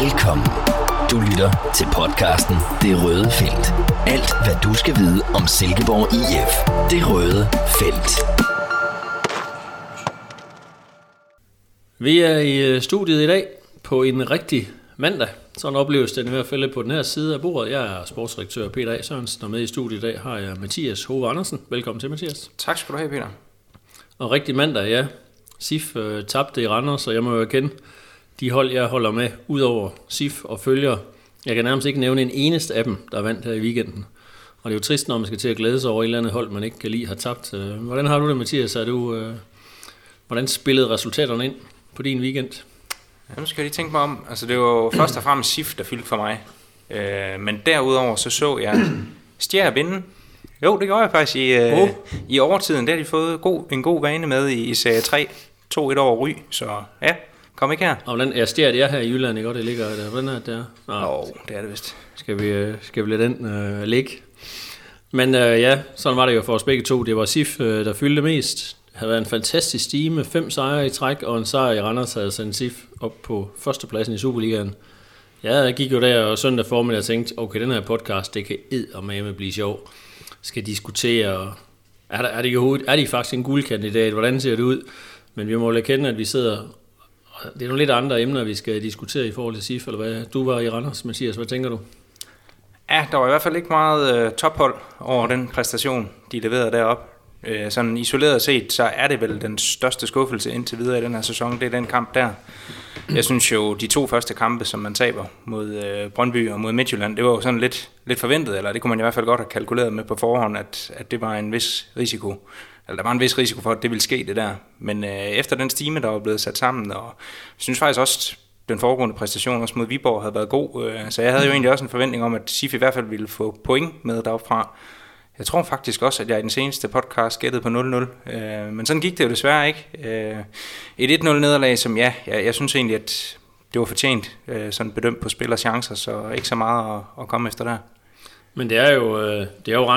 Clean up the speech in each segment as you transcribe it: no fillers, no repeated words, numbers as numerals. Velkommen. Du lytter til podcasten Det Røde Felt. Alt hvad du skal vide om Silkeborg IF. Det Røde Felt. Vi er i studiet i dag på en rigtig mandag. Sådan opleves den i hvert fald på den her side af bordet. Jeg er sportsdirektør Peter Aarsen, og med i studiet i dag har jeg Mathias H. Andersen. Velkommen til, Mathias. Tak skal du have, Peter. Og rigtig mandag, ja. SIF tabte i Randers, så jeg må jo erkende, de hold, jeg holder med, udover SIF og følger. Jeg kan nærmest ikke nævne en eneste af dem, der vandt her i weekenden. Og det er jo trist, når man skal til at glæde sig over et eller andet hold, man ikke kan lide har tabt. Hvordan har du det, Mathias? Hvordan spillede resultaterne ind på din weekend? Jamen, skal jeg lige tænke mig om. Altså, det var jo først og fremmest SIF, der fyldte for mig. Men derudover så jeg Stjernebinden. Jo, det gjorde jeg faktisk i overtiden. Der har de fået en god vane med i serie 3. 2-1 over Ry, så ja. Kom ikke her. Og hvordan Stjert er her i Jylland, ikke? Og det ligger der. Hvordan er det der? Nå, det er det vist. Skal vi lade den ligge? Men ja, sådan var det jo for os begge to. Det var SIF, der fyldte mest. Det havde været en fantastisk stime med 5 sejre i træk, og en sejr i Randers havde sendt SIF op på førstepladsen i Superligaen. Jeg gik jo der og søndag formiddag og tænkte, okay, den her podcast, det kan eddermame blive sjov. Skal diskutere, er de faktisk en guldkandidat? Hvordan ser det ud? Men vi må jo kende, at vi sidder... Det er nogle lidt andre emner, vi skal diskutere i forhold til SIF, eller hvad? Du var i Randers, Mathias, hvad tænker du? Ja, der var i hvert fald ikke meget tophold over den præstation, de leverede deroppe. Sådan isoleret set, så er det vel den største skuffelse indtil videre i den her sæson, det er den kamp der. Jeg synes jo, de 2 første kampe, som man taber mod Brøndby og mod Midtjylland, det var jo sådan lidt forventet, eller det kunne man i hvert fald godt have kalkuleret med på forhånd, at det var en vis risiko. Der var en vis risiko for, at det ville ske det der. Men efter den stime, der var blevet sat sammen, og jeg synes faktisk også, den foregående præstation også mod Viborg havde været god. Så jeg havde jo egentlig også en forventning om, at SIF i hvert fald ville få point med deropfra. Jeg tror faktisk også, at jeg i den seneste podcast gættede på 0-0. Men sådan gik det jo desværre ikke. Et 1-0 nederlag, som ja, jeg synes egentlig, at det var fortjent. Sådan bedømt på spillers chancer, så ikke så meget at komme efter der. Men det er jo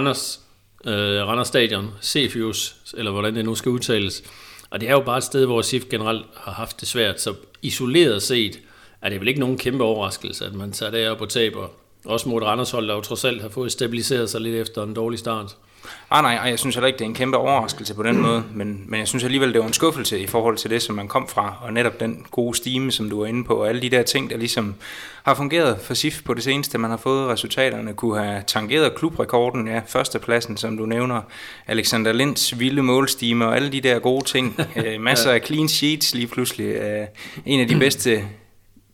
Randers Stadion, Cefius, eller hvordan det nu skal udtales. Og det er jo bare et sted, hvor SIF generelt har haft det svært. Så isoleret set er det vel ikke nogen kæmpe overraskelse, at man tager derop og taber. Også mod Randers hold, der jo trods alt har fået stabiliseret sig lidt efter en dårlig start. Nej, jeg synes heller ikke, det er en kæmpe overraskelse på den måde. Men jeg synes alligevel, det var en skuffelse i forhold til det, som man kom fra. Og netop den gode stime, som du var inde på, og alle de der ting, der ligesom har fungeret for SIF på det seneste. Man har fået resultaterne, kunne have tangeret klubrekorden, ja, førstepladsen, som du nævner. Alexander Linds vilde målstime og alle de der gode ting. Masser af clean sheets lige pludselig. En af de bedste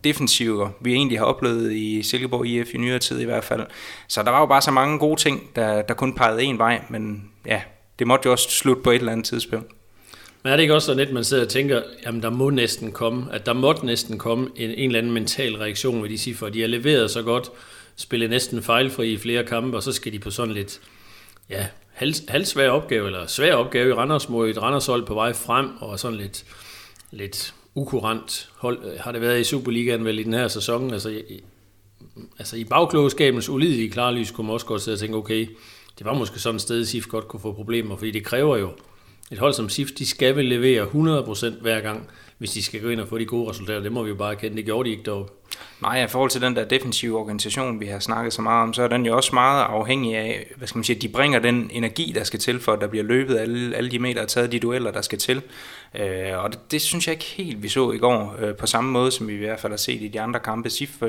defensiver, vi egentlig har oplevet i Silkeborg IF i nyere tid i hvert fald. Så der var jo bare så mange gode ting, der kun pegede en vej, men ja, det måtte jo også slutte på et eller andet tidspunkt. Men er det ikke også sådan lidt, man sidder og tænker, jamen der måtte næsten komme en eller anden mental reaktion ved de SIF'er. De har leveret så godt, spillet næsten fejlfri i flere kampe, og så skal de på sådan lidt, ja, halvsvær opgave, eller svær opgave i Randers mod et Randershold på vej frem, og sådan lidt ukurant hold, har det været i Superligaen vel i den her sæson. Altså i bagklogskabens ulidige klarlys kunne man også godt sidde og tænke, okay, det var måske sådan et sted, SIF godt kunne få problemer, fordi det kræver jo et hold som SIF, de skal vel levere 100% hver gang, hvis de skal gå ind og få de gode resultater. Det må vi jo bare erkende, det gjorde de ikke deroppe. Nej, i forhold til den der defensive organisation, vi har snakket så meget om, så er den jo også meget afhængig af, hvad skal man sige, at de bringer den energi, der skal til, for at der bliver løbet alle de meter og taget de dueller, der skal til. Og det synes jeg ikke helt, vi så i går på samme måde, som vi i hvert fald har set i de andre kampe. SIF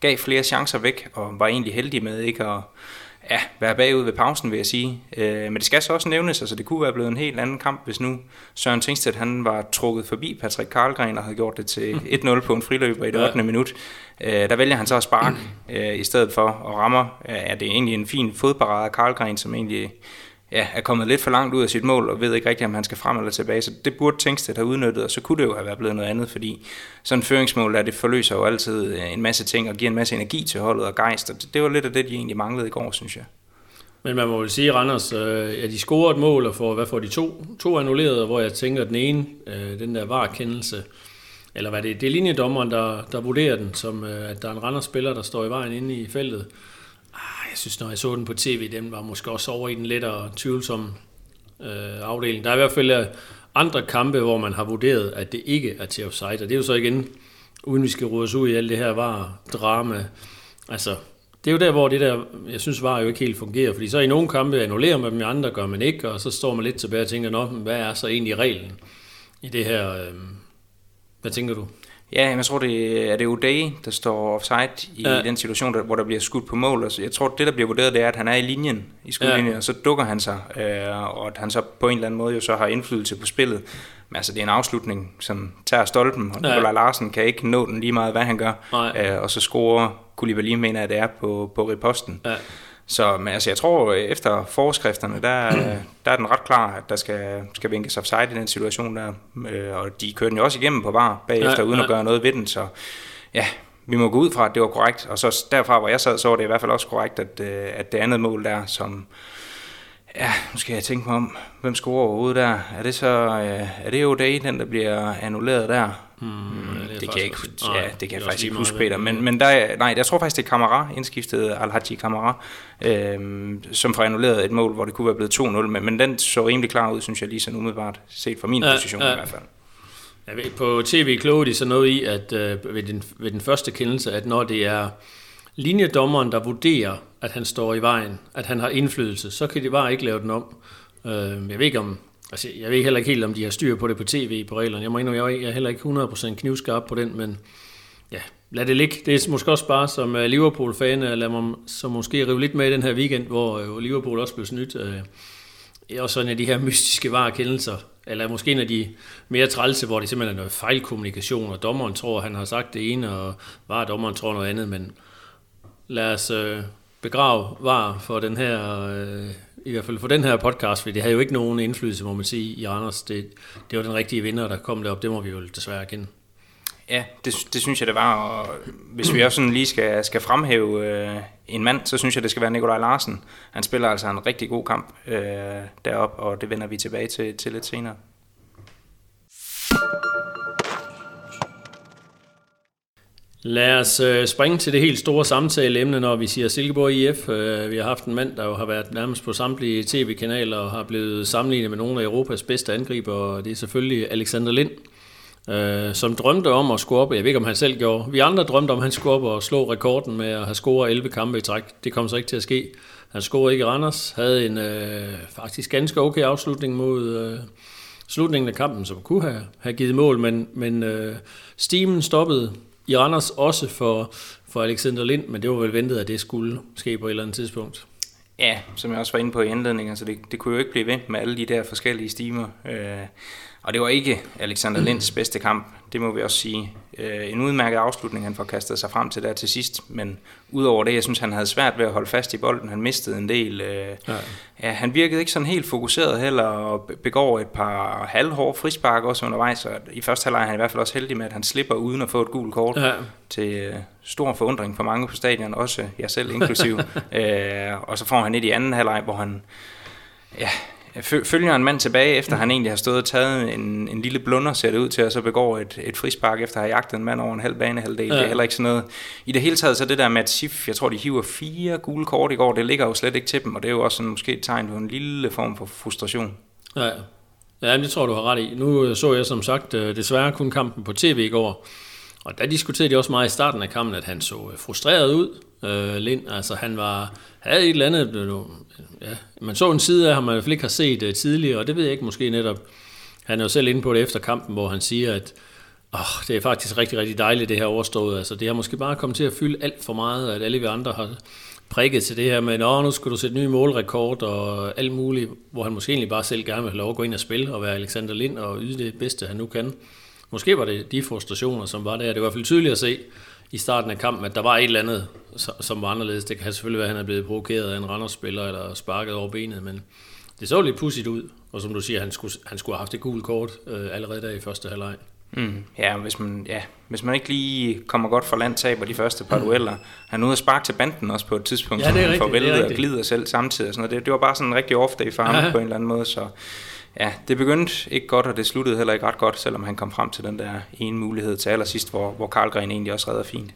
gav flere chancer væk og var egentlig heldig med ikke at være bagud ved pausen, vil jeg sige. Men det skal så også nævnes, altså det kunne være blevet en helt anden kamp, hvis nu Søren Tingstedt, han var trukket forbi Patrick Karlgren og havde gjort det til 1-0 på en friløber i det 8. minut. Der vælger han så at sparke i stedet for, og rammer, at det er egentlig en fin fodparade af Karlgren, som egentlig er kommet lidt for langt ud af sit mål, og ved ikke rigtigt, om han skal frem eller tilbage. Så det burde Tingstedt have udnyttet, og så kunne det jo have været blevet noget andet, fordi sådan et føringsmål, det forløser jo altid en masse ting, og giver en masse energi til holdet og gejst, og det var lidt af det, de egentlig manglede i går, synes jeg. Men man må vel sige, Randers, at de scorer et mål, og får de to annullerede, hvor jeg tænker, den ene, den der VAR-kendelse, eller hvad det er linjedommeren, der vurderer den, som at der er en Randers-spiller, der står i vejen inde i feltet. Jeg synes, når jeg så den på tv, den var måske også over i den lettere tvivlsomme afdeling. Der er i hvert fald andre kampe, hvor man har vurderet, at det ikke er til offside, og det er jo så igen uden vi skal rode os ud i alt det her VAR-drama. Altså, det er jo der, hvor det der, jeg synes, VAR jo ikke helt fungerer, fordi så i nogle kampe annullerer man dem, i andre gør man ikke, og så står man lidt tilbage og tænker, nå, hvad er så egentlig reglen i det her? Hvad tænker du? Ja, jeg tror, det er O'Day, der står offside i den situation, hvor der bliver skudt på mål. Jeg tror, det der bliver vurderet, det er, at han er i linjen, i skudlinjen, og så dukker han sig, og at han så på en eller anden måde jo så har indflydelse på spillet. Men altså, det er en afslutning, som tager stolpen, og Nikolaj Larsen kan ikke nå den lige meget, hvad han gør, og så scorer Koulibaly, mener jeg, det er på reposten. Ja. Så men altså, jeg tror, efter forskrifterne, der er den ret klar, at der skal vinkes offside i den situation der. Og de kører den jo også igennem på VAR bagefter, uden at gøre noget ved den. Så ja, vi må gå ud fra, at det var korrekt. Og så derfra, hvor jeg sad, så var det i hvert fald også korrekt, at det andet mål der, som... Ja, nu skal jeg tænke mig om, hvem scorer overhovedet der? Er det så O'Day, den der bliver annulleret der? Det kan jeg faktisk ikke huske, Peter. Men der, nej, jeg tror faktisk, det er Kamara, indskiftet Al-Hadji Kamara, som får annulleret et mål, hvor det kunne være blevet 2-0. Men den så rimelig klar ud, synes jeg, lige sådan umiddelbart, set fra min position i hvert fald. Jeg ved, på tv klogede de så noget i, at ved den første kendelse, at når det er linjedommeren, der vurderer, at han står i vejen, at han har indflydelse, så kan de bare ikke lave den om. Jeg ved heller ikke helt, om de har styr på det på tv, på reglerne. Jeg må indrømme, jeg er heller ikke 100% knivskarp på den, men ja, lad det ligge. Det er måske også bare som Liverpool-fan, lad mig så måske rive lidt med i den her weekend, hvor Liverpool også blev snydt. Og sådan af de her mystiske varekendelser, eller måske en af de mere trælse, hvor det simpelthen er noget fejlkommunikation, og dommeren tror, han har sagt det ene, og dommeren tror noget andet, men lad os begrave VAR for den her, i hvert fald for den her podcast, for det havde jo ikke nogen indflydelse, må man sige, i Randers. Det var den rigtige vinder, der kom derop. Det må vi jo desværre erkende. Ja, det synes jeg, det var. Og hvis vi også sådan lige skal fremhæve en mand, så synes jeg, det skal være Nikolaj Larsen. Han spiller altså en rigtig god kamp deroppe, og det vender vi tilbage til lidt senere. Lad os springe til det helt store samtaleemne, når vi siger Silkeborg IF. Vi har haft en mand, der jo har været nærmest på samtlige tv-kanaler og har blevet sammenlignet med nogle af Europas bedste angribere, og det er selvfølgelig Alexander Lind, som drømte om at score op. Jeg ved ikke, om han selv gjorde. Vi andre drømte om, at han skulle op og slå rekorden med at have scoret 11 kampe i træk. Det kom så ikke til at ske. Han scorede ikke i Randers, havde en faktisk ganske okay afslutning mod... slutningen af kampen, som kunne have givet mål, men stimen stoppede i Randers også for Alexander Lind, men det var vel ventet, at det skulle ske på et eller andet tidspunkt. Ja, som jeg også var inde på i indledningen, så det kunne jo ikke blive ved med alle de der forskellige stimer. Og det var ikke Alexander Linds bedste kamp, det må vi også sige. En udmærket afslutning, han forkastede sig frem til der til sidst, men udover det, jeg synes, han havde svært ved at holde fast i bolden. Han mistede en del. Ja, han virkede ikke sådan helt fokuseret heller, og begår et par halvhårde frispark også undervejs, og i første halvleg er han i hvert fald også heldig med, at han slipper uden at få et gult kort til stor forundring for mange på stadion, også jeg selv inklusiv. Og så får han et i anden halvleg, hvor han... Ja, følger en mand tilbage, efter han egentlig har stået og taget en lille blunder, ser det ud til, og så begår et frispark, efter at have jagtet en mand over en halv banehalvdel. Ja. Det er heller ikke sådan noget. I det hele taget, så det der med at SIF, jeg tror, de hiver 4 gule kort i går, det ligger jo slet ikke til dem, og det er jo også sådan, måske et tegn på en lille form for frustration. Ja, det tror du har ret i. Nu så jeg som sagt desværre kun kampen på tv i går, og der diskuterede de også meget i starten af kampen, at han så frustreret ud, Lind. Altså han havde et eller andet... Ja, man så en side af ham, man i hvert fald ikke har set tidligere, og det ved jeg ikke måske netop. Han er jo selv inde på det efter kampen, hvor han siger, at det er faktisk rigtig, rigtig dejligt, det her overstået. Altså det har måske bare kommet til at fylde alt for meget, at alle vi andre har prikket til det her med, nu skulle du sætte nye målrekord og alt muligt, hvor han måske egentlig bare selv gerne vil have lov at gå ind og spille og være Alexander Lind og yde det bedste, han nu kan. Måske var det de frustrationer, som var der. Det var i hvert fald tydeligt at se i starten af kampen, at der var et eller andet, som var anderledes. Det kan selvfølgelig være, at han er blevet provokeret af en Randers-spiller eller sparket over benet, men det så lidt pudsigt ud. Og som du siger, han skulle have haft et gult kort allerede der i første halvleg. Ja, hvis man ikke lige kommer godt fra land, taber de første par dueller. Han er ude at sparke til banden også på et tidspunkt, som han får væltet og glider selv samtidig. Og sådan noget. Det var bare sådan en rigtig off-day for ham på en eller anden måde, så... Ja, det begyndte ikke godt, og det sluttede heller ikke ret godt, selvom han kom frem til den der ene mulighed til allersidst, hvor Karlgren egentlig også redder fint.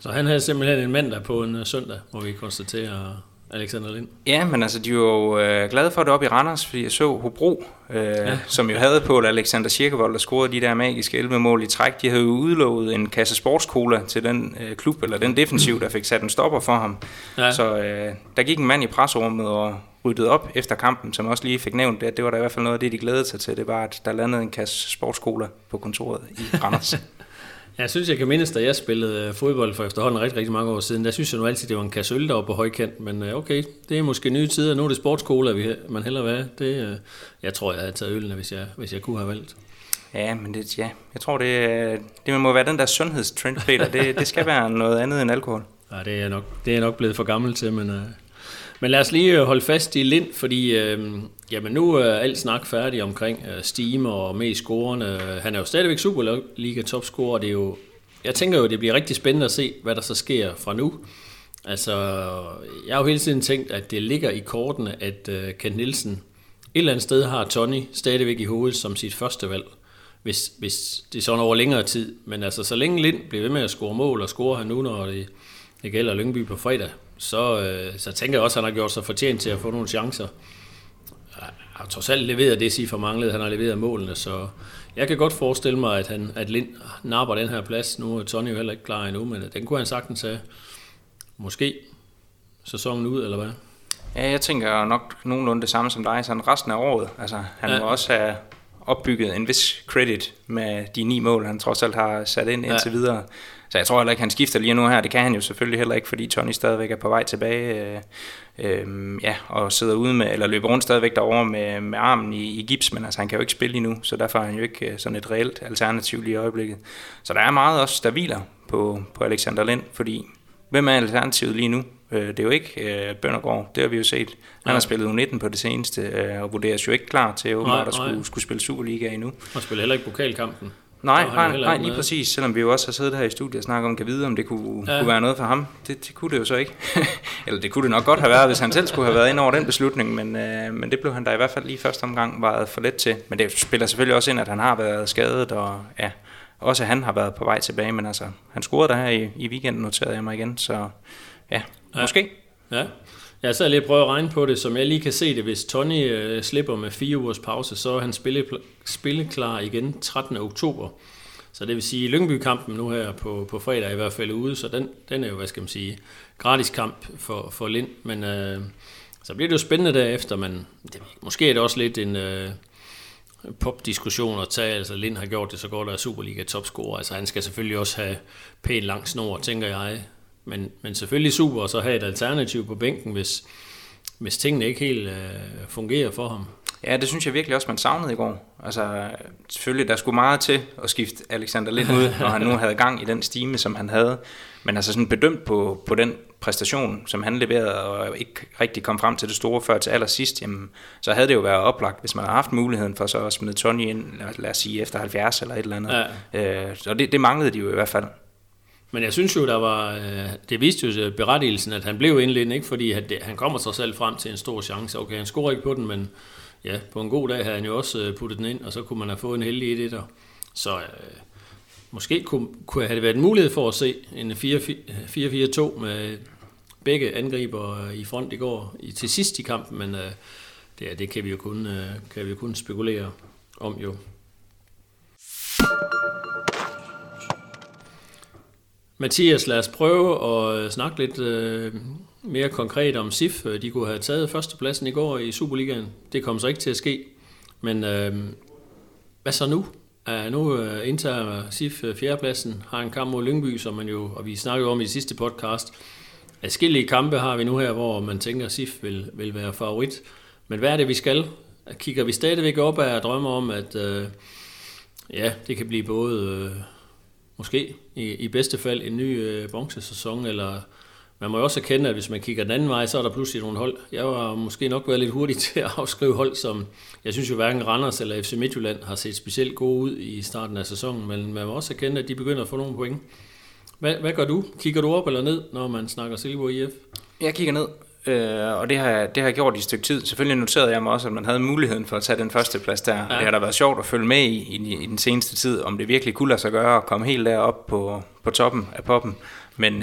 Så han havde simpelthen en mandag på en søndag, hvor vi konstaterer Alexander Lind. Ja, men altså, de var jo glade for det op i Randers, fordi jeg så Hobro, som jo havde på Alexander Kirkevold, der scorede de der magiske 11 mål i træk. De havde jo udlovet en kasse sportskola til den klub, eller den defensiv, der fik sat en stopper for ham. Ja. Så der gik en mand i presserummet og ryddede op efter kampen, som også lige fik nævnt, at det var der i hvert fald noget af det, de glædede sig til. Det var, at der landede en kasse sportskola på kontoret i Randers. Jeg synes, jeg kan mindes, da jeg spillede fodbold for efterhånden rigtig, rigtig mange år siden, der synes jeg nu altid, det var en kasse øl deroppe på højkant, men okay, det er måske nye tider, nu er det sportskoler, man hellere vil have. Det, jeg tror, jeg havde taget ølene, hvis jeg kunne have valgt. Ja, men det, ja. Jeg tror, det må være den der sundhedstrend, Peter. Det skal være noget andet end alkohol. Nej, det er nok blevet for gammel til, men lad os lige holde fast i Lind, fordi jamen nu er alt snak færdig omkring Steam og med i scorerne. Han er jo stadigvæk Superliga-topscorer, og det er jo, jeg tænker jo, det bliver rigtig spændende at se, hvad der så sker fra nu. Altså, jeg har jo hele tiden tænkt, at det ligger i kortene, at Kent Nielsen et eller andet sted har Tony stadigvæk i hovedet som sit første valg, hvis det er sådan over længere tid. Men altså, så længe Lind bliver ved med at score mål, og scorer han nu, når det gælder Lyngby på fredag, så tænker jeg også, at han har gjort sig fortjent til at få nogle chancer. Han har trods alt leveret det, Siffer manglede. Han har leveret målene, så jeg kan godt forestille mig, at Lind napper den her plads. Nu er Tony jo heller ikke klar endnu, men den kunne han sagtens have. Måske sæsonen ud, eller hvad? Ja, jeg tænker nok nogenlunde det samme som dig, sådan resten af året. Altså, han må også have opbygget en vis credit med de 9 mål, han trods alt har sat ind indtil videre. Så jeg tror heller ikke, han skifter lige nu her. Det kan han jo selvfølgelig heller ikke, fordi Tony stadigvæk er på vej tilbage og sidder ude med, eller løber rundt stadigvæk derovre med armen i gips, men altså han kan jo ikke spille endnu, så derfor er han jo ikke sådan et reelt alternativ lige i øjeblikket. Så der er meget også, der hviler på Alexander Lind, fordi hvem er alternativet lige nu? Det er jo ikke Bøndergaard, det har vi jo set. Han har spillet U19 på det seneste, og vurderes jo ikke klar til åbenbart at skulle spille Superliga endnu. Og spiller heller ikke pokalkampen. Nej, lige præcis, selvom vi jo også har siddet her i studiet og snakket om, kan vide, om det kunne være noget for ham. Det kunne det jo så ikke. Eller det kunne det nok godt have været, hvis han selv skulle have været inde over den beslutning, men det blev han da i hvert fald lige første omgang vejet for let til. Men det spiller selvfølgelig også ind, at han har været skadet, og ja, også han har været på vej tilbage, men altså, han scorede der her i weekenden, noterede jeg mig igen, så ja, måske. Ja, jeg sad lige og prøver at regne på det, som jeg lige kan se det. Hvis Tony slipper med 4 ugers pause, så er han spilleklar igen 13. oktober. Så det vil sige, Lyngby-kampen nu her på fredag i hvert fald ude, så den er jo, hvad skal man sige, gratis kamp for Lind. Men så bliver det jo spændende derefter, men måske er det også lidt en popdiskussion at tage. Altså Lind har gjort det så godt, og er Superliga-topscorer. Altså han skal selvfølgelig også have pænt lang snor, tænker jeg. Men selvfølgelig super at så have et alternativ på bænken, hvis tingene ikke helt fungerer for ham. Ja, det synes jeg virkelig også, man savnede i går. Altså, selvfølgelig, der skulle meget til at skifte Alexander Lind ud, når han nu havde gang i den stime, som han havde. Men altså sådan bedømt på den præstation, som han leverede, og ikke rigtig kom frem til det store før til allersidst, jamen, så havde det jo været oplagt, hvis man havde haft muligheden for så at smide Tony ind, lad os sige, efter 70 eller et eller andet. Ja. Så det manglede de jo i hvert fald. Men jeg synes jo, der var, det viste jo berettigelsen, at han blev indledende, ikke? Fordi han kommer sig selv frem til en stor chance. Okay, han scorer ikke på den, men ja, på en god dag havde han jo også puttet den ind, og så kunne man have fået en heldig i det der. Så måske kunne have det været en mulighed for at se en 4-4-2 med begge angriber i front i går til sidst i kampen, men det kan vi jo kun spekulere om jo. Mathias, lad os prøve at snakke lidt mere konkret om SIF. De kunne have taget førstepladsen i går i Superligaen. Det kom så ikke til at ske. Men hvad så nu? Nu indtager SIF fjerdepladsen, har en kamp mod Lyngby, som man jo, og vi snakkede om i sidste podcast. Adskillige kampe har vi nu her, hvor man tænker, at SIF vil være favorit. Men hvad er det, vi skal? Kigger vi stadigvæk op og drømmer om, at det kan blive både måske i bedste fald en ny bronzesæson, eller man må jo også erkende, at hvis man kigger den anden vej, så er der pludselig nogle hold. Jeg var måske nok været lidt hurtig til at afskrive hold, som jeg synes jo hverken Randers eller FC Midtjylland har set specielt gode ud i starten af sæsonen, men man må også erkende, at de begynder at få nogle point. Hvad gør du? Kigger du op eller ned, når man snakker Silkeborg IF? Jeg kigger ned. og det har jeg gjort i et stykke tid. Selvfølgelig noterede jeg mig også, at man havde muligheden for at tage den første plads der. Ja. Det har da været sjovt at følge med i den seneste tid, om det virkelig kunne lade sig gøre at komme helt derop på toppen af poppen. Men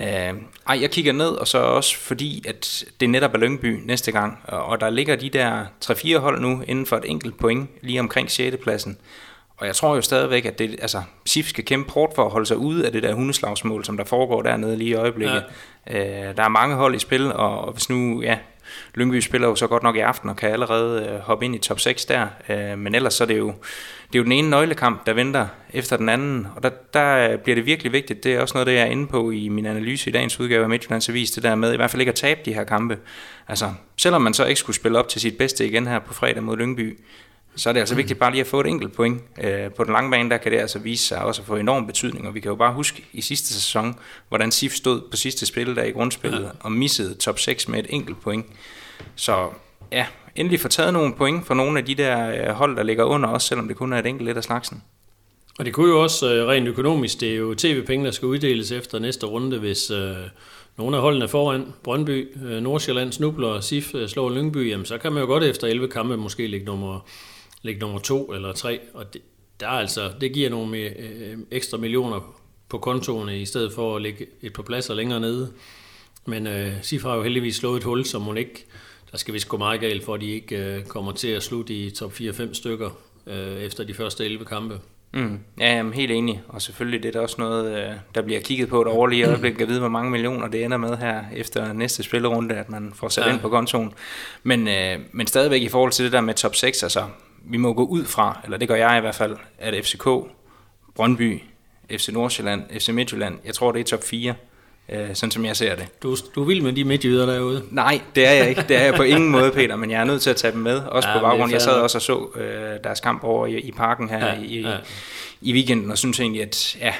jeg kigger ned, og så også fordi, at det netop er Lyngby næste gang. Og der ligger de der 3-4 hold nu inden for et enkelt point, lige omkring 6. pladsen. Og jeg tror jo stadigvæk, at det, altså, SIF skal kæmpe hårdt for at holde sig ude af det der hundeslagsmål, som der foregår dernede lige i øjeblikket. Ja. Der er mange hold i spil, og hvis nu, ja, Lyngby spiller jo så godt nok i aften og kan allerede hoppe ind i top 6 der. Men ellers så er det er jo den ene nøglekamp, der venter efter den anden. Og der bliver det virkelig vigtigt. Det er også noget, det jeg er inde på i min analyse i dagens udgave af Midtjyllandsavis. Det der med i hvert fald ikke at tabe de her kampe. Altså, selvom man så ikke skulle spille op til sit bedste igen her på fredag mod Lyngby, så er det altså vigtigt bare lige at få et enkelt point. På den lange bane, der kan det altså vise sig også at få enorm betydning, og vi kan jo bare huske i sidste sæson, hvordan SIF stod på sidste spilledag i grundspillet, ja, og missede top 6 med et enkelt point. Så ja, endelig få taget nogle point for nogle af de der hold, der ligger under os, selvom det kun er et enkelt lidt af slagsen. Og det kunne jo også rent økonomisk, det er jo tv-penge, der skal uddeles efter næste runde, hvis nogle af holdene foran, Brøndby, Nordsjælland, snubler og SIF slår Lyngby, jamen så kan man jo godt efter 11 kampe måske ligge nummer 2 eller 3, og det giver nogle ekstra millioner på kontoene, i stedet for at ligge et par pladser længere nede. Men SIF har jo heldigvis slået et hul, som hun ikke, der skal vist gå meget galt, for at de ikke kommer til at slutte i top 4-5 stykker efter de første 11 kampe. Mm. Ja, jamen, helt enig, og selvfølgelig det er der også noget, der bliver kigget på et årligt øjeblik, at vide, hvor mange millioner det ender med her efter næste spillerunde, at man får sat ind på kontoen. Men stadigvæk i forhold til det der med top 6, altså, vi må gå ud fra, eller det gør jeg i hvert fald, at FCK, Brøndby, FC Nordsjælland, FC Midtjylland, jeg tror det er top 4, sådan som jeg ser det. Du er vild med de midtjyder derude? Nej, det er jeg ikke. Det er jeg på ingen måde, Peter, men jeg er nødt til at tage dem med, også på baggrund. Jeg sad også og så deres kamp over i parken her i weekenden, og synes egentlig, at ja,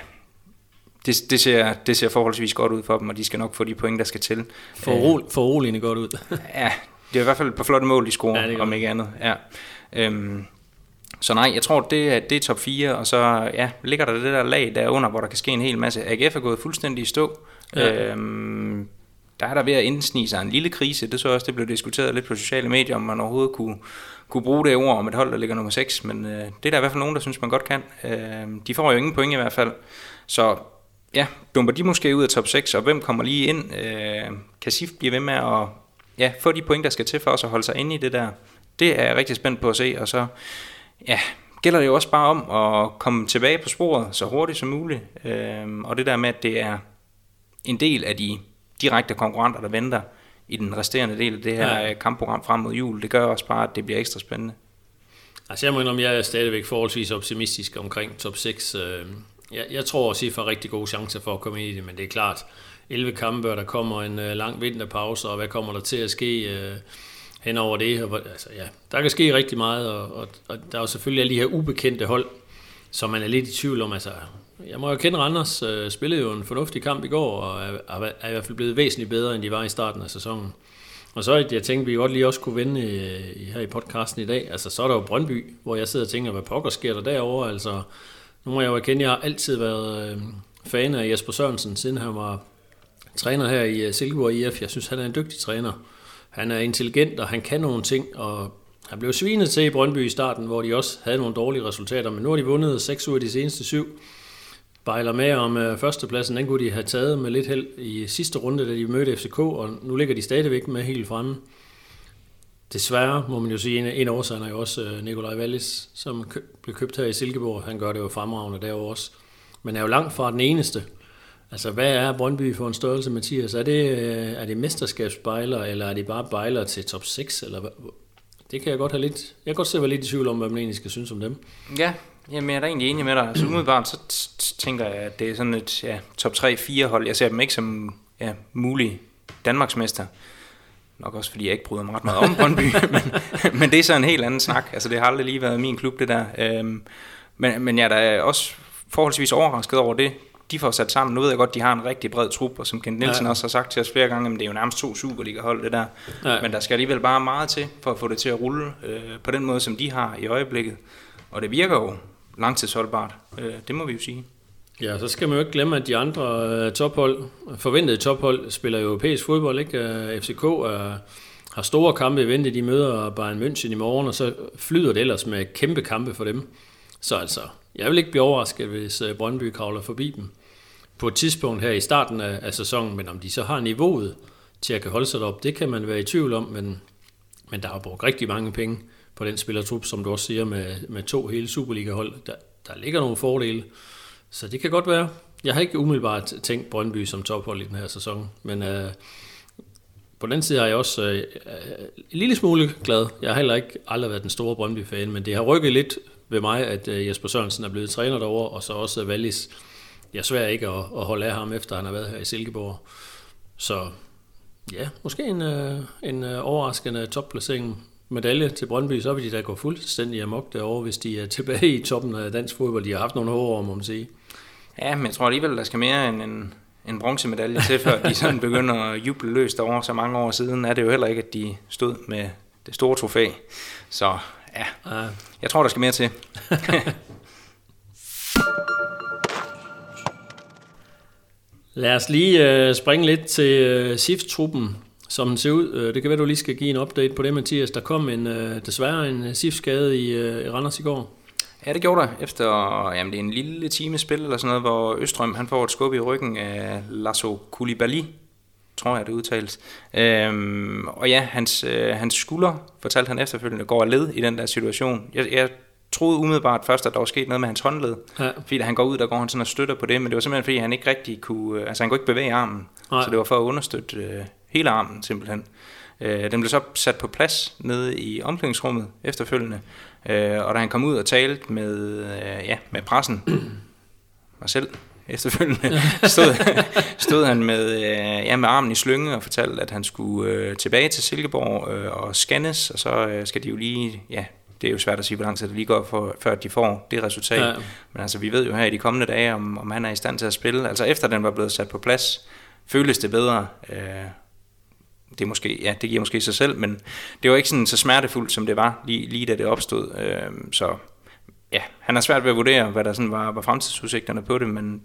det ser forholdsvis godt ud for dem, og de skal nok få de point, der skal til. Foruroligende godt ud. Ja, det er i hvert fald et par flotte mål, de scorer, ja, om ikke andet. Ja. Så nej, jeg tror det er top 4, og så ja, ligger der det der lag derunder, hvor der kan ske en hel masse. AGF er gået fuldstændig i stå, ja. Der er der ved at indsnige sig en lille krise. Det så også, det blev diskuteret lidt på sociale medier, om man overhovedet kunne bruge det ord om et hold, der ligger nummer 6. Men det er der i hvert fald nogen, der synes man godt kan. De får jo ingen point i hvert fald. Så ja, dumper de måske ud af top 6, og hvem kommer lige ind? Kan SIF blive ved med at få de point, der skal til for os at holde sig inde i det der? Det er jeg rigtig spændt på at se, og så gælder det jo også bare om at komme tilbage på sporet så hurtigt som muligt. Og det der med, at det er en del af de direkte konkurrenter, der venter i den resterende del af det her kampprogram frem mod jul, det gør også bare, at det bliver ekstra spændende. Altså jeg må indrømme, jeg er stadigvæk forholdsvis optimistisk omkring top 6. Jeg tror også, at I får rigtig gode chancer for at komme ind i det, men det er klart, 11 kampe, der kommer en lang vinterpause, og hvad kommer der til at ske hen over det? Altså, ja, der kan ske rigtig meget, og der er jo selvfølgelig alle de her ubekendte hold, som man er lidt i tvivl om. Altså, jeg må jo kende, Randers spillede jo en fornuftig kamp i går, og er i hvert fald blevet væsentligt bedre, end de var i starten af sæsonen. Og så jeg tænkte, vi godt lige også kunne vende her i podcasten i dag. Altså, så er der jo Brøndby, hvor jeg sidder og tænker, hvad pokker sker der derovre? Altså, nu må jeg jo erkende, jeg har altid været fan af Jesper Sørensen, siden han var træner her i Silkeborg IF. Jeg synes, han er en dygtig træner. Han er intelligent, og han kan nogle ting, og han blev svinet til i Brøndby i starten, hvor de også havde nogle dårlige resultater, men nu har de vundet 6 ud af de seneste 7. Bejler med om førstepladsen, den kunne de have taget med lidt held i sidste runde, da de mødte FCK, og nu ligger de stadigvæk med helt fremme. Desværre, må man jo sige, en årsager er jo også Nikolaj Wallis, som blev købt her i Silkeborg. Han gør det jo fremragende derovre også, men er jo langt fra den eneste. Altså, hvad er Brøndby for en størrelse, Mathias? Er det mesterskabsbejler, eller er det bare bejler til top 6? Eller hvad? Det kan jeg godt have lidt... Jeg kan godt se, at jeg er lidt i tvivl om, hvad man egentlig skal synes om dem. Ja, jamen, jeg er da egentlig enig med dig. Altså, umiddelbart, så tænker jeg, at det er sådan et top 3-4 hold. Jeg ser dem ikke som mulige danmarksmester. Nok også, fordi jeg ikke bryder mig ret meget om Brøndby. men det er så en helt anden snak. Altså, det har aldrig lige været min klub, det der. Men jeg er da også forholdsvis overrasket over det, de får sat sammen. Nu ved jeg godt, de har en rigtig bred trup, og som Kent Nielsen også har sagt til os flere gange, det er jo nærmest 2 Superliga-hold, det der. Ja. Men der skal alligevel bare meget til, for at få det til at rulle på den måde, som de har i øjeblikket. Og det virker jo langtidsholdbart. Det må vi jo sige. Ja, så skal man jo ikke glemme, at de andre tophold, forventede tophold, spiller europæisk fodbold, ikke? FCK har store kampe i vente, de møder Bayern München i morgen, og så flyder det ellers med kæmpe kampe for dem. Så altså, jeg vil ikke blive overrasket, hvis Brøndby kravler forbi dem på et tidspunkt her i starten af sæsonen, men om de så har niveauet til at kan holde sig derop, det kan man være i tvivl om, men der er brugt rigtig mange penge på den spillertrup, som du også siger, med to hele Superliga-hold. Der ligger nogle fordele, så det kan godt være. Jeg har ikke umiddelbart tænkt Brøndby som tophold i den her sæson, men på den side har jeg også en lille smule glad. Jeg har heller ikke aldrig været den store Brøndby-fan, men det har rykket lidt ved mig, at Jesper Sørensen er blevet træner derovre, og så også Wallis. Jeg svær ikke at holde af ham, efter han har været her i Silkeborg. Så ja, måske en overraskende topplacering. Medalje til Brøndby, så vil de da gå fuldstændig amok derovre, hvis de er tilbage i toppen af dansk fodbold. De har haft nogle hårde år, må man sige. Ja, men jeg tror alligevel, der skal mere end en bronzemedalje til, før de sådan begynder at juble løs derovre. Så mange år siden er det jo heller ikke, at de stod med det store trofæ. Så ja, jeg tror, der skal mere til. Lad os lige springe lidt til SIF-truppen, som den ser ud. Det kan være, du lige skal give en update på det, Mathias. Der kom desværre en SIF-skade i Randers i går. Ja, det gjorde der. Efter det er en lille timespil eller sådan noget, hvor Østrøm han får et skub i ryggen af Lasso Koulibaly, tror jeg det udtales. Og ja, hans skulder, fortalte han efterfølgende, går af led i den der situation. Jeg troede umiddelbart først, at der var sket noget med hans håndled. Ja. Fordi da han går ud, der går han sådan og støtter på det, men det var simpelthen fordi, han ikke rigtig kunne, altså han kunne ikke bevæge armen. Nej. Så det var for at understøtte hele armen simpelthen. Den blev så sat på plads nede i omklædningsrummet efterfølgende, og da han kom ud og talte med pressen, mig selv efterfølgende, stod han med armen i slynge og fortalte, at han skulle tilbage til Silkeborg og scannes, og så skal de jo lige... Ja, det er jo svært at sige, hvor lang tid det lige går, før de får det resultat. Ja. Men altså, vi ved jo her i de kommende dage, om han er i stand til at spille. Altså, efter den var blevet sat på plads, føles det bedre. Det er måske, ja, det giver måske sig selv, men det var ikke sådan så smertefuldt, som det var, lige da det opstod. Så ja, han har svært ved at vurdere, hvad der sådan var fremtidsudsigterne på det, men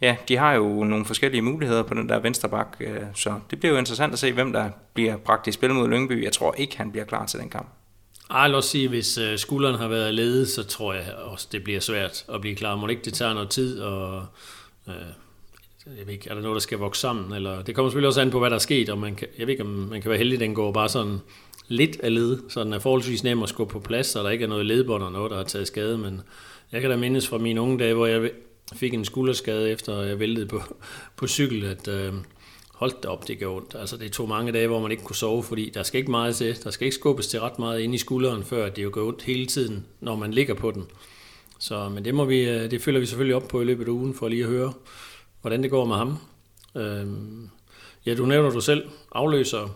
ja, de har jo nogle forskellige muligheder på den der venstre bak, så det bliver jo interessant at se, hvem der bliver bragt i spil mod Lyngby. Jeg tror ikke, han bliver klar til den kamp. Jeg vil også sige, at hvis skulderen har været ledet, så tror jeg også, det bliver svært at blive klar. Må ikke det tager noget tid, og jeg ved ikke, er der noget, der skal vokse sammen? Eller, det kommer selvfølgelig også an på, hvad der er sket, og jeg ved ikke, om man kan være heldig, den går bare sådan lidt af led, så den er forholdsvis nem at skubbe på plads, så der ikke er noget ledbånd og noget, der har taget skade. Men jeg kan da mindes fra mine unge dage, hvor jeg fik en skulderskade, efter jeg væltede på cykel, at... Hold da op, det gør ondt. Altså, det tog mange dage, hvor man ikke kunne sove, fordi der skal ikke meget til. Der skal ikke skubbes til ret meget ind i skulderen, før det jo gør ondt hele tiden, når man ligger på den. Så, men det følger vi selvfølgelig op på i løbet af ugen, for lige at høre, hvordan det går med ham. Ja, du nævner du selv afløser.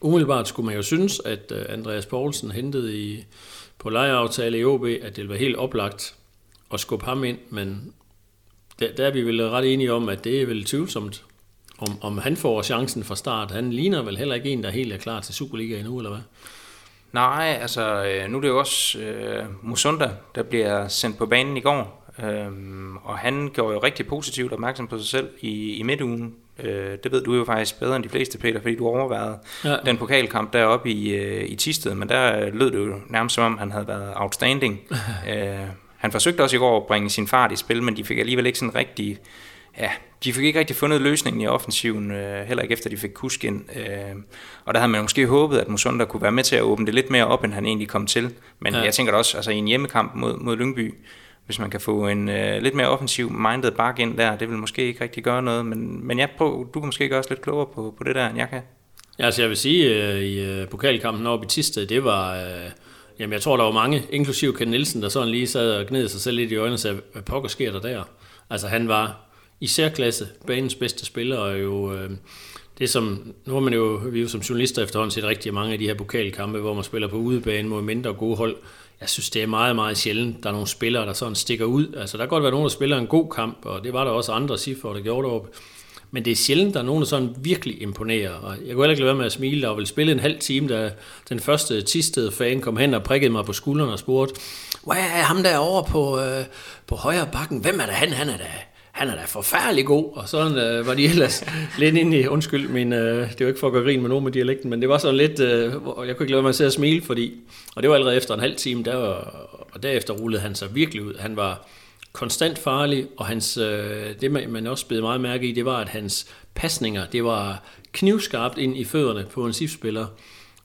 Umiddelbart skulle man jo synes, at Andreas Poulsen hentede på lejeaftale i OB, at det var helt oplagt at skubbe ham ind, men der er vi vel ret enige om, at det er vel tvivlsomt. Om han får chancen fra start. Han ligner vel heller ikke en, der helt er klar til Superligaen endnu, eller hvad? Nej, altså nu er det jo også Musunda, der bliver sendt på banen i går. Og han gjorde jo rigtig positivt opmærksom på sig selv i midtugen. Det ved du jo faktisk bedre end de fleste, Peter, fordi du overvejede den pokalkamp deroppe i Tisted. Men der lød det jo nærmest som om, han havde været outstanding. Han forsøgte også i går at bringe sin fart i spil, men de fik alligevel ikke sådan rigtig... Ja, de fik ikke rigtig fundet løsningen i offensiven, heller ikke efter de fik Kusk ind. Og der havde man måske håbet, at Musunda kunne være med til at åbne det lidt mere op, end han egentlig kom til. Men jeg tænker da også, altså i en hjemmekamp mod Lyngby, hvis man kan få en lidt mere offensiv minded back ind der, det vil måske ikke rigtig gøre noget. Men jeg prøver, du kan måske gøre os lidt klogere på det der, end jeg kan. Ja, altså jeg vil sige, i pokalkampen oppe i Tisted, det var... Jamen jeg tror, der var mange, inklusive Ken Nielsen, der sådan lige sad og gnede sig selv lidt i øjnene og sagde, hvad pokker sker der der? Altså han var... i særklasse, banens bedste spiller, og jo det som, nu har man jo, vi jo som journalister efterhånden set rigtig mange af de her pokalkampe, hvor man spiller på udebane mod mindre gode hold. Jeg synes, det er meget, meget sjældent, der er nogle spillere, der sådan stikker ud. Altså, der kan godt være nogen, der spiller en god kamp, og det var der også andre siffer, der gjorde deroppe. Men det er sjældent, der er nogen, der sådan virkelig imponerer. Og jeg kunne heller ikke lade være med at smile, der ville spille en halv time, da den første Tistede fan kom hen og prikkede mig på skulderen og spurgte, hvad er ham der over på højre bakken? Hvem er der han? Han er der han er da forfærdelig god, og sådan var de ellers lidt inde i, undskyld, men det var ikke for at gøre grin med nogen med dialekten, men det var sådan lidt, jeg kunne ikke lade mig til at smile, fordi, og det var allerede efter en halv time, der var, og derefter rullede han sig virkelig ud. Han var konstant farlig, og hans, det man også blev meget mærke i, det var, at hans pasninger, det var knivskarpt ind i fødderne på en SIF-spiller,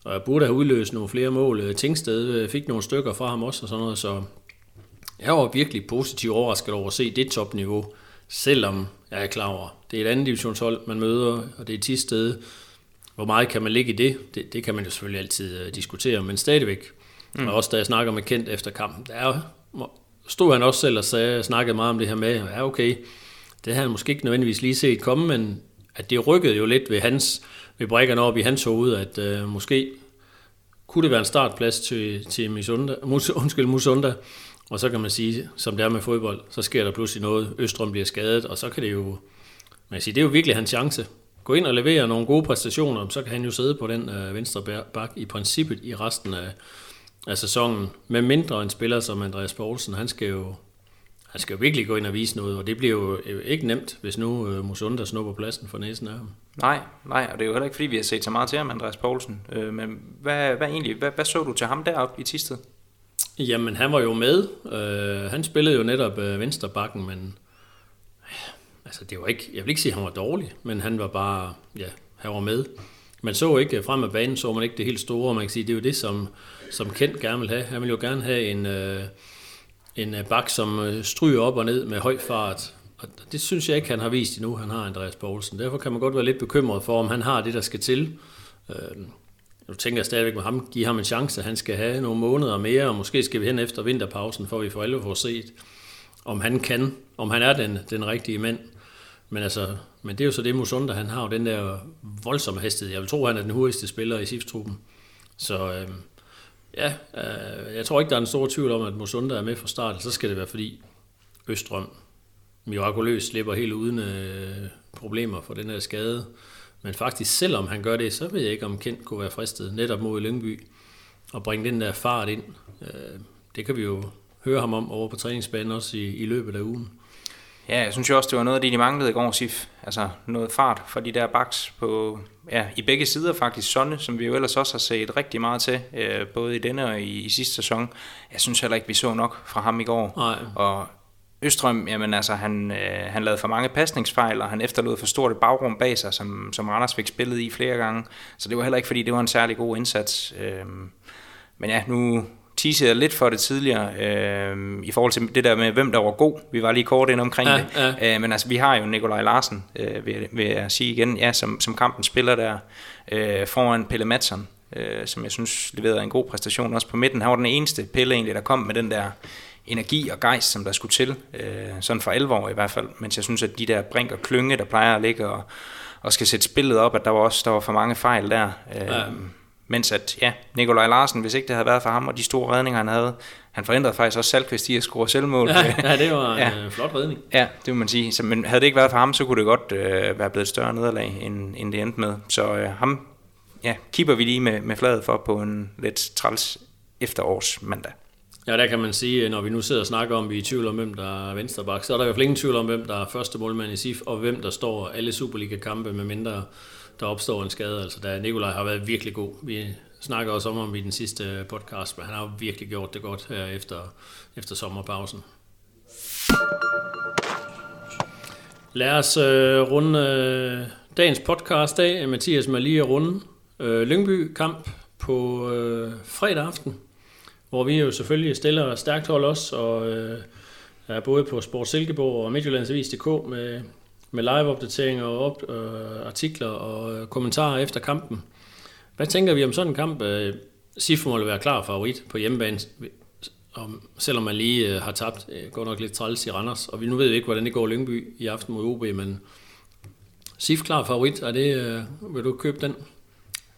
og jeg burde have udløst nogle flere mål. Tingstedt fik nogle stykker fra ham også, og sådan noget, så jeg var virkelig positivt overrasket over at se det topniveau, selvom jeg er klar over, det er et andet divisionshold, man møder, og det er Tisted. Hvor meget kan man ligge i det? Det kan man jo selvfølgelig altid diskutere, men stadigvæk. Og også da jeg snakker med Kent efter kampen, der stod han også selv og sagde, snakkede meget om det her med, ja okay, det havde han måske ikke nødvendigvis lige set komme, men at det rykkede jo lidt ved brækkerne op i hans hoved, at måske kunne det være en startplads til Musunda. Og så kan man sige, som det er med fodbold, så sker der pludselig noget, Østrøm bliver skadet, og så kan det jo, man siger, det er jo virkelig hans chance. Gå ind og levere nogle gode præstationer, så kan han jo sidde på den venstre bak i princippet i resten af sæsonen, med mindre en spiller som Andreas Poulsen, han skal jo virkelig gå ind og vise noget, og det bliver jo ikke nemt, hvis nu Musunda snupper pladsen for næsen af ham. Nej, og det er jo heller ikke, fordi vi har set så meget til ham, Andreas Poulsen, men hvad så du til ham deroppe i Tisted? Jamen, han var jo med. Han spillede jo netop venstrebacken, men altså, det var ikke, jeg vil ikke sige, at han var dårlig, men han var bare, ja, han var med. Man så ikke frem af banen, så man ikke det helt store, man kan sige, det er jo det, som Kent gerne vil have. Han vil jo gerne have en bak, som stryger op og ned med høj fart, og det synes jeg ikke, han har vist endnu, han har Andreas Poulsen. Derfor kan man godt være lidt bekymret for, om han har det, der skal til. Nu tænker jeg stadigvæk med ham, give ham en chance, han skal have nogle måneder mere, og måske skal vi hen efter vinterpausen, for vi for alle får set, om han kan, om han er den rigtige mand. Men altså, men det er jo så det Musunda, han har jo den der voldsomme hastighed. Jeg vil tro, han er den hurtigste spiller i SIF-truppen. Så jeg tror ikke, der er en stor tvivl om, at Musunda er med fra start, så skal det være, fordi Østrøm mirakuløst slipper helt uden problemer for den her skade. Men faktisk, selvom han gør det, så ved jeg ikke, om Kent kunne være fristet netop mod Lyngby og bringe den der fart ind. Det kan vi jo høre ham om over på træningsbanen også i løbet af ugen. Ja, jeg synes jo også, det var noget af det, de manglede i går, SIF. Altså noget fart for de der backs på, ja, i begge sider faktisk. Sonne, som vi jo ellers også har set rigtig meget til, både i denne og i sidste sæson. Jeg synes heller ikke, vi så nok fra ham i går. Nej. Og Østrøm, jamen altså, han lavede for mange pasningsfejl, og han efterlod for stort et bagrum bag sig, som Randers fik spillet i flere gange. Så det var heller ikke, fordi det var en særlig god indsats. Men ja, nu teasede jeg lidt for det tidligere, i forhold til det der med, hvem der var god. Vi var lige kort ind omkring det. Men altså, vi har jo Nikolaj Larsen, vil jeg sige igen, ja, som kampen spiller der foran Pelle Madsen, som jeg synes leverede en god præstation også på midten. Han var den eneste Pelle egentlig, der kom med den der energi og gejst, som der skulle til, sådan for alvor i hvert fald, mens jeg synes, at de der Brink og Klynge, der plejer at ligge og skal sætte spillet op, at der var for mange fejl der, mens at, ja, Nikolaj Larsen, hvis ikke det havde været for ham, og de store redninger, han havde, han forhindrede faktisk også Salkvist i at score selvmål. Ja, det var en flot redning. Ja, det må man sige. Så, men havde det ikke været for ham, så kunne det godt være blevet et større nederlag, end det endte med. Så ham, ja, kipper vi lige med flaget for på en lidt træls efterårsmandag. Ja, der kan man sige, når vi nu sidder og snakker om, vi er i tvivl om, hvem der er venstreback, så er der i hvert fald ingen tvivl om, hvem der er første målmand i SIF, og hvem der står alle Superliga-kampe, med mindre der opstår en skade. Altså, der Nikolaj har været virkelig god. Vi snakker også om i den sidste podcast, men han har virkelig gjort det godt her efter sommerpausen. Lad os runde dagens podcast af. Mathias må lige runde Lyngby-kamp på fredag aften, hvor vi jo selvfølgelig stiller stærkt hold også, og er både på Sport Silkeborg og Midtjyllandsavis.dk med live-opdateringer og artikler og kommentarer efter kampen. Hvad tænker vi om sådan en kamp? SIF må være klar favorit på hjemmebane, selvom man lige har tabt. Går nok lidt træls i Randers, og vi nu ved ikke, hvordan det går Lyngby i aften mod OB, men SIF klar favorit, og det, vil du købe den?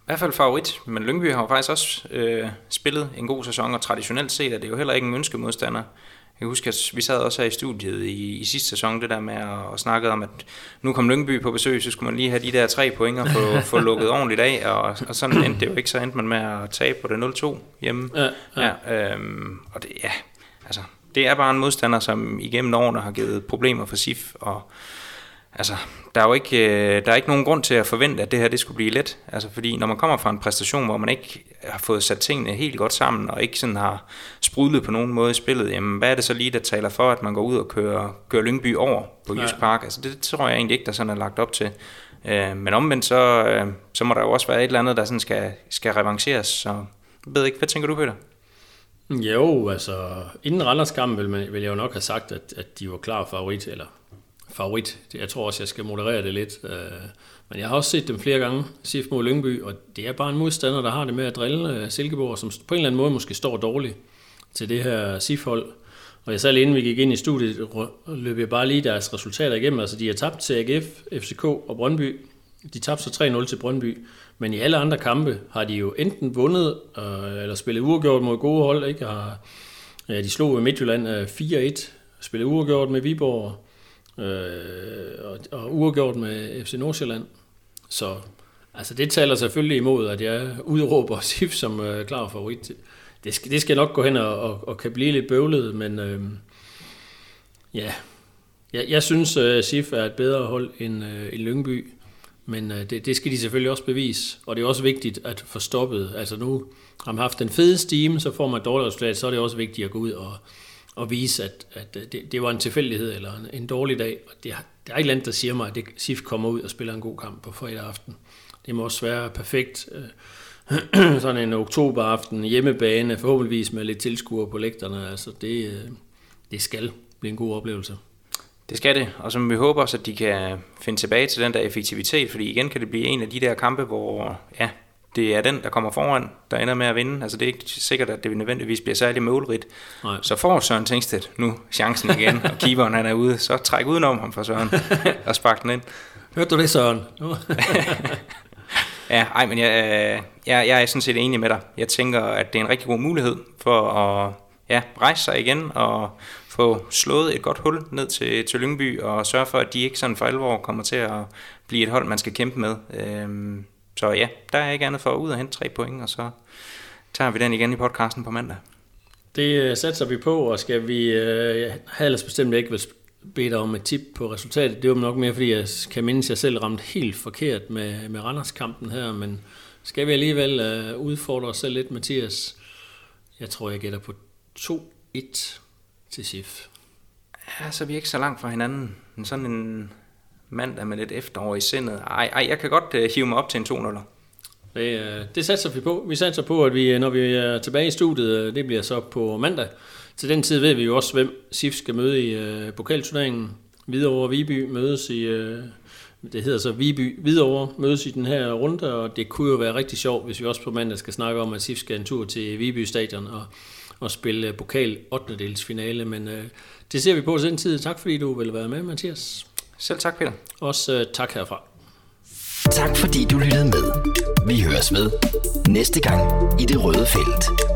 I hvert fald favorit, men Lyngby har jo faktisk også spillet en god sæson, og traditionelt set er det jo heller ikke en ønskemodstander. Jeg kan huske, at vi sad også her i studiet i sidste sæson, det der med at snakke om, at nu kom Lyngby på besøg, så skulle man lige have de der 3 point og få lukket ordentligt af, og sådan endte det jo ikke, så endte man med at tabe på det 0-2 hjemme. Ja. Og det, ja, altså, det er bare en modstander, som igennem årene har givet problemer for SIF, og altså, der er ikke nogen grund til at forvente, at det her det skulle blive let. Altså, fordi når man kommer fra en præstation, hvor man ikke har fået sat tingene helt godt sammen, og ikke sådan har sprudlet på nogen måde i spillet, jamen hvad er det så lige, der taler for, at man går ud og kører Lyngby over på Jysk Park? Altså, det tror jeg egentlig ikke, der sådan er lagt op til. Men omvendt, så må der jo også være et eller andet, der sådan skal revanceres. Så jeg ved ikke, hvad tænker du, Peter? Jo, altså, inden Randerskampen vil jeg jo nok have sagt, at de var klar favorit. Jeg tror også, jeg skal moderere det lidt. Men jeg har også set dem flere gange, SIF mod Lyngby, og det er bare en modstander, der har det med at drille Silkeborg, som på en eller anden måde måske står dårligt til det her SIF-hold. Og jeg selv inden vi gik ind i studiet, løb jeg bare lige deres resultater igennem. Altså, de har tabt til AGF, FCK og Brøndby. De tabte så 3-0 til Brøndby. Men i alle andre kampe har de jo enten vundet eller spillet uafgjort mod gode hold. Ikke? Og, ja, de slog Midtjylland 4-1, spillet uafgjort med Viborg, og uafgjort med FC Nordsjælland. Så altså, det taler selvfølgelig imod, at jeg udråber SIF som klar favorit. Det skal nok gå hen og kan blive lidt bøvlet, men ja. Jeg synes, SIF er et bedre hold end Lyngby, men det skal de selvfølgelig også bevise, og det er også vigtigt at få stoppet. Altså, nu har man haft den fede stime, så får man et dårligt resultat, så er det også vigtigt at gå ud og vise, at det var en tilfældighed eller en dårlig dag. Og der er et eller andet, der siger mig, at SIF kommer ud og spiller en god kamp på fredag aften. Det må også være perfekt. Sådan en oktoberaften, hjemmebane, forhåbentligvis med lidt tilskuere på lægterne. Altså, det skal blive en god oplevelse. Det skal det, og som vi håber også, at de kan finde tilbage til den der effektivitet, fordi igen kan det blive en af de der kampe, hvor ja, det er den, der kommer foran, der ender med at vinde. Altså, det er ikke sikkert, at det nødvendigvis bliver særlig målrigt. Nej. Så får Søren Tingstedt nu chancen igen, og keeperen han er ude, så træk udenom ham for Søren og spark den ind. Hørte du det, Søren? Ja, ej, men jeg er sådan set enig med dig. Jeg tænker, at det er en rigtig god mulighed for at rejse sig igen og få slået et godt hul ned til Lyngby og sørge for, at de ikke sådan for alvor kommer til at blive et hold, man skal kæmpe med. Så ja, der er ikke andet for at ud og hente 3 point, og så tager vi den igen i podcasten på mandag. Det satser vi på, og skal vi... Jeg havde ellers bestemt ikke bedt om et tip på resultatet. Det var nok mere, fordi jeg kan mindes, at jeg selv ramte helt forkert med Randers-kampen her, men skal vi alligevel udfordre os selv lidt, Mathias? Jeg tror, jeg gætter på 2-1 til SIF. Ja, så er vi ikke så langt fra hinanden. Men sådan en mandag med lidt efterår i sindet. Ej, jeg kan godt hive mig op til en 2-0. Det satser vi på. Vi satser på, at vi, når vi er tilbage i studiet, det bliver så på mandag. Til den tid ved vi jo også, hvem SIF skal møde i pokalturneringen. Hvidovre og Viby mødes i... det hedder så Viby. Hvidovre mødes i den her runde, og det kunne jo være rigtig sjovt, hvis vi også på mandag skal snakke om, at SIF skal en tur til Viby Stadion og spille pokal 8-delsfinale. Men det ser vi på til den tid. Tak fordi du ville være med, Mathias. Selv tak, Peter. Også tak herfra. Tak fordi du lyttede med. Vi høres ved næste gang i Det Røde Felt.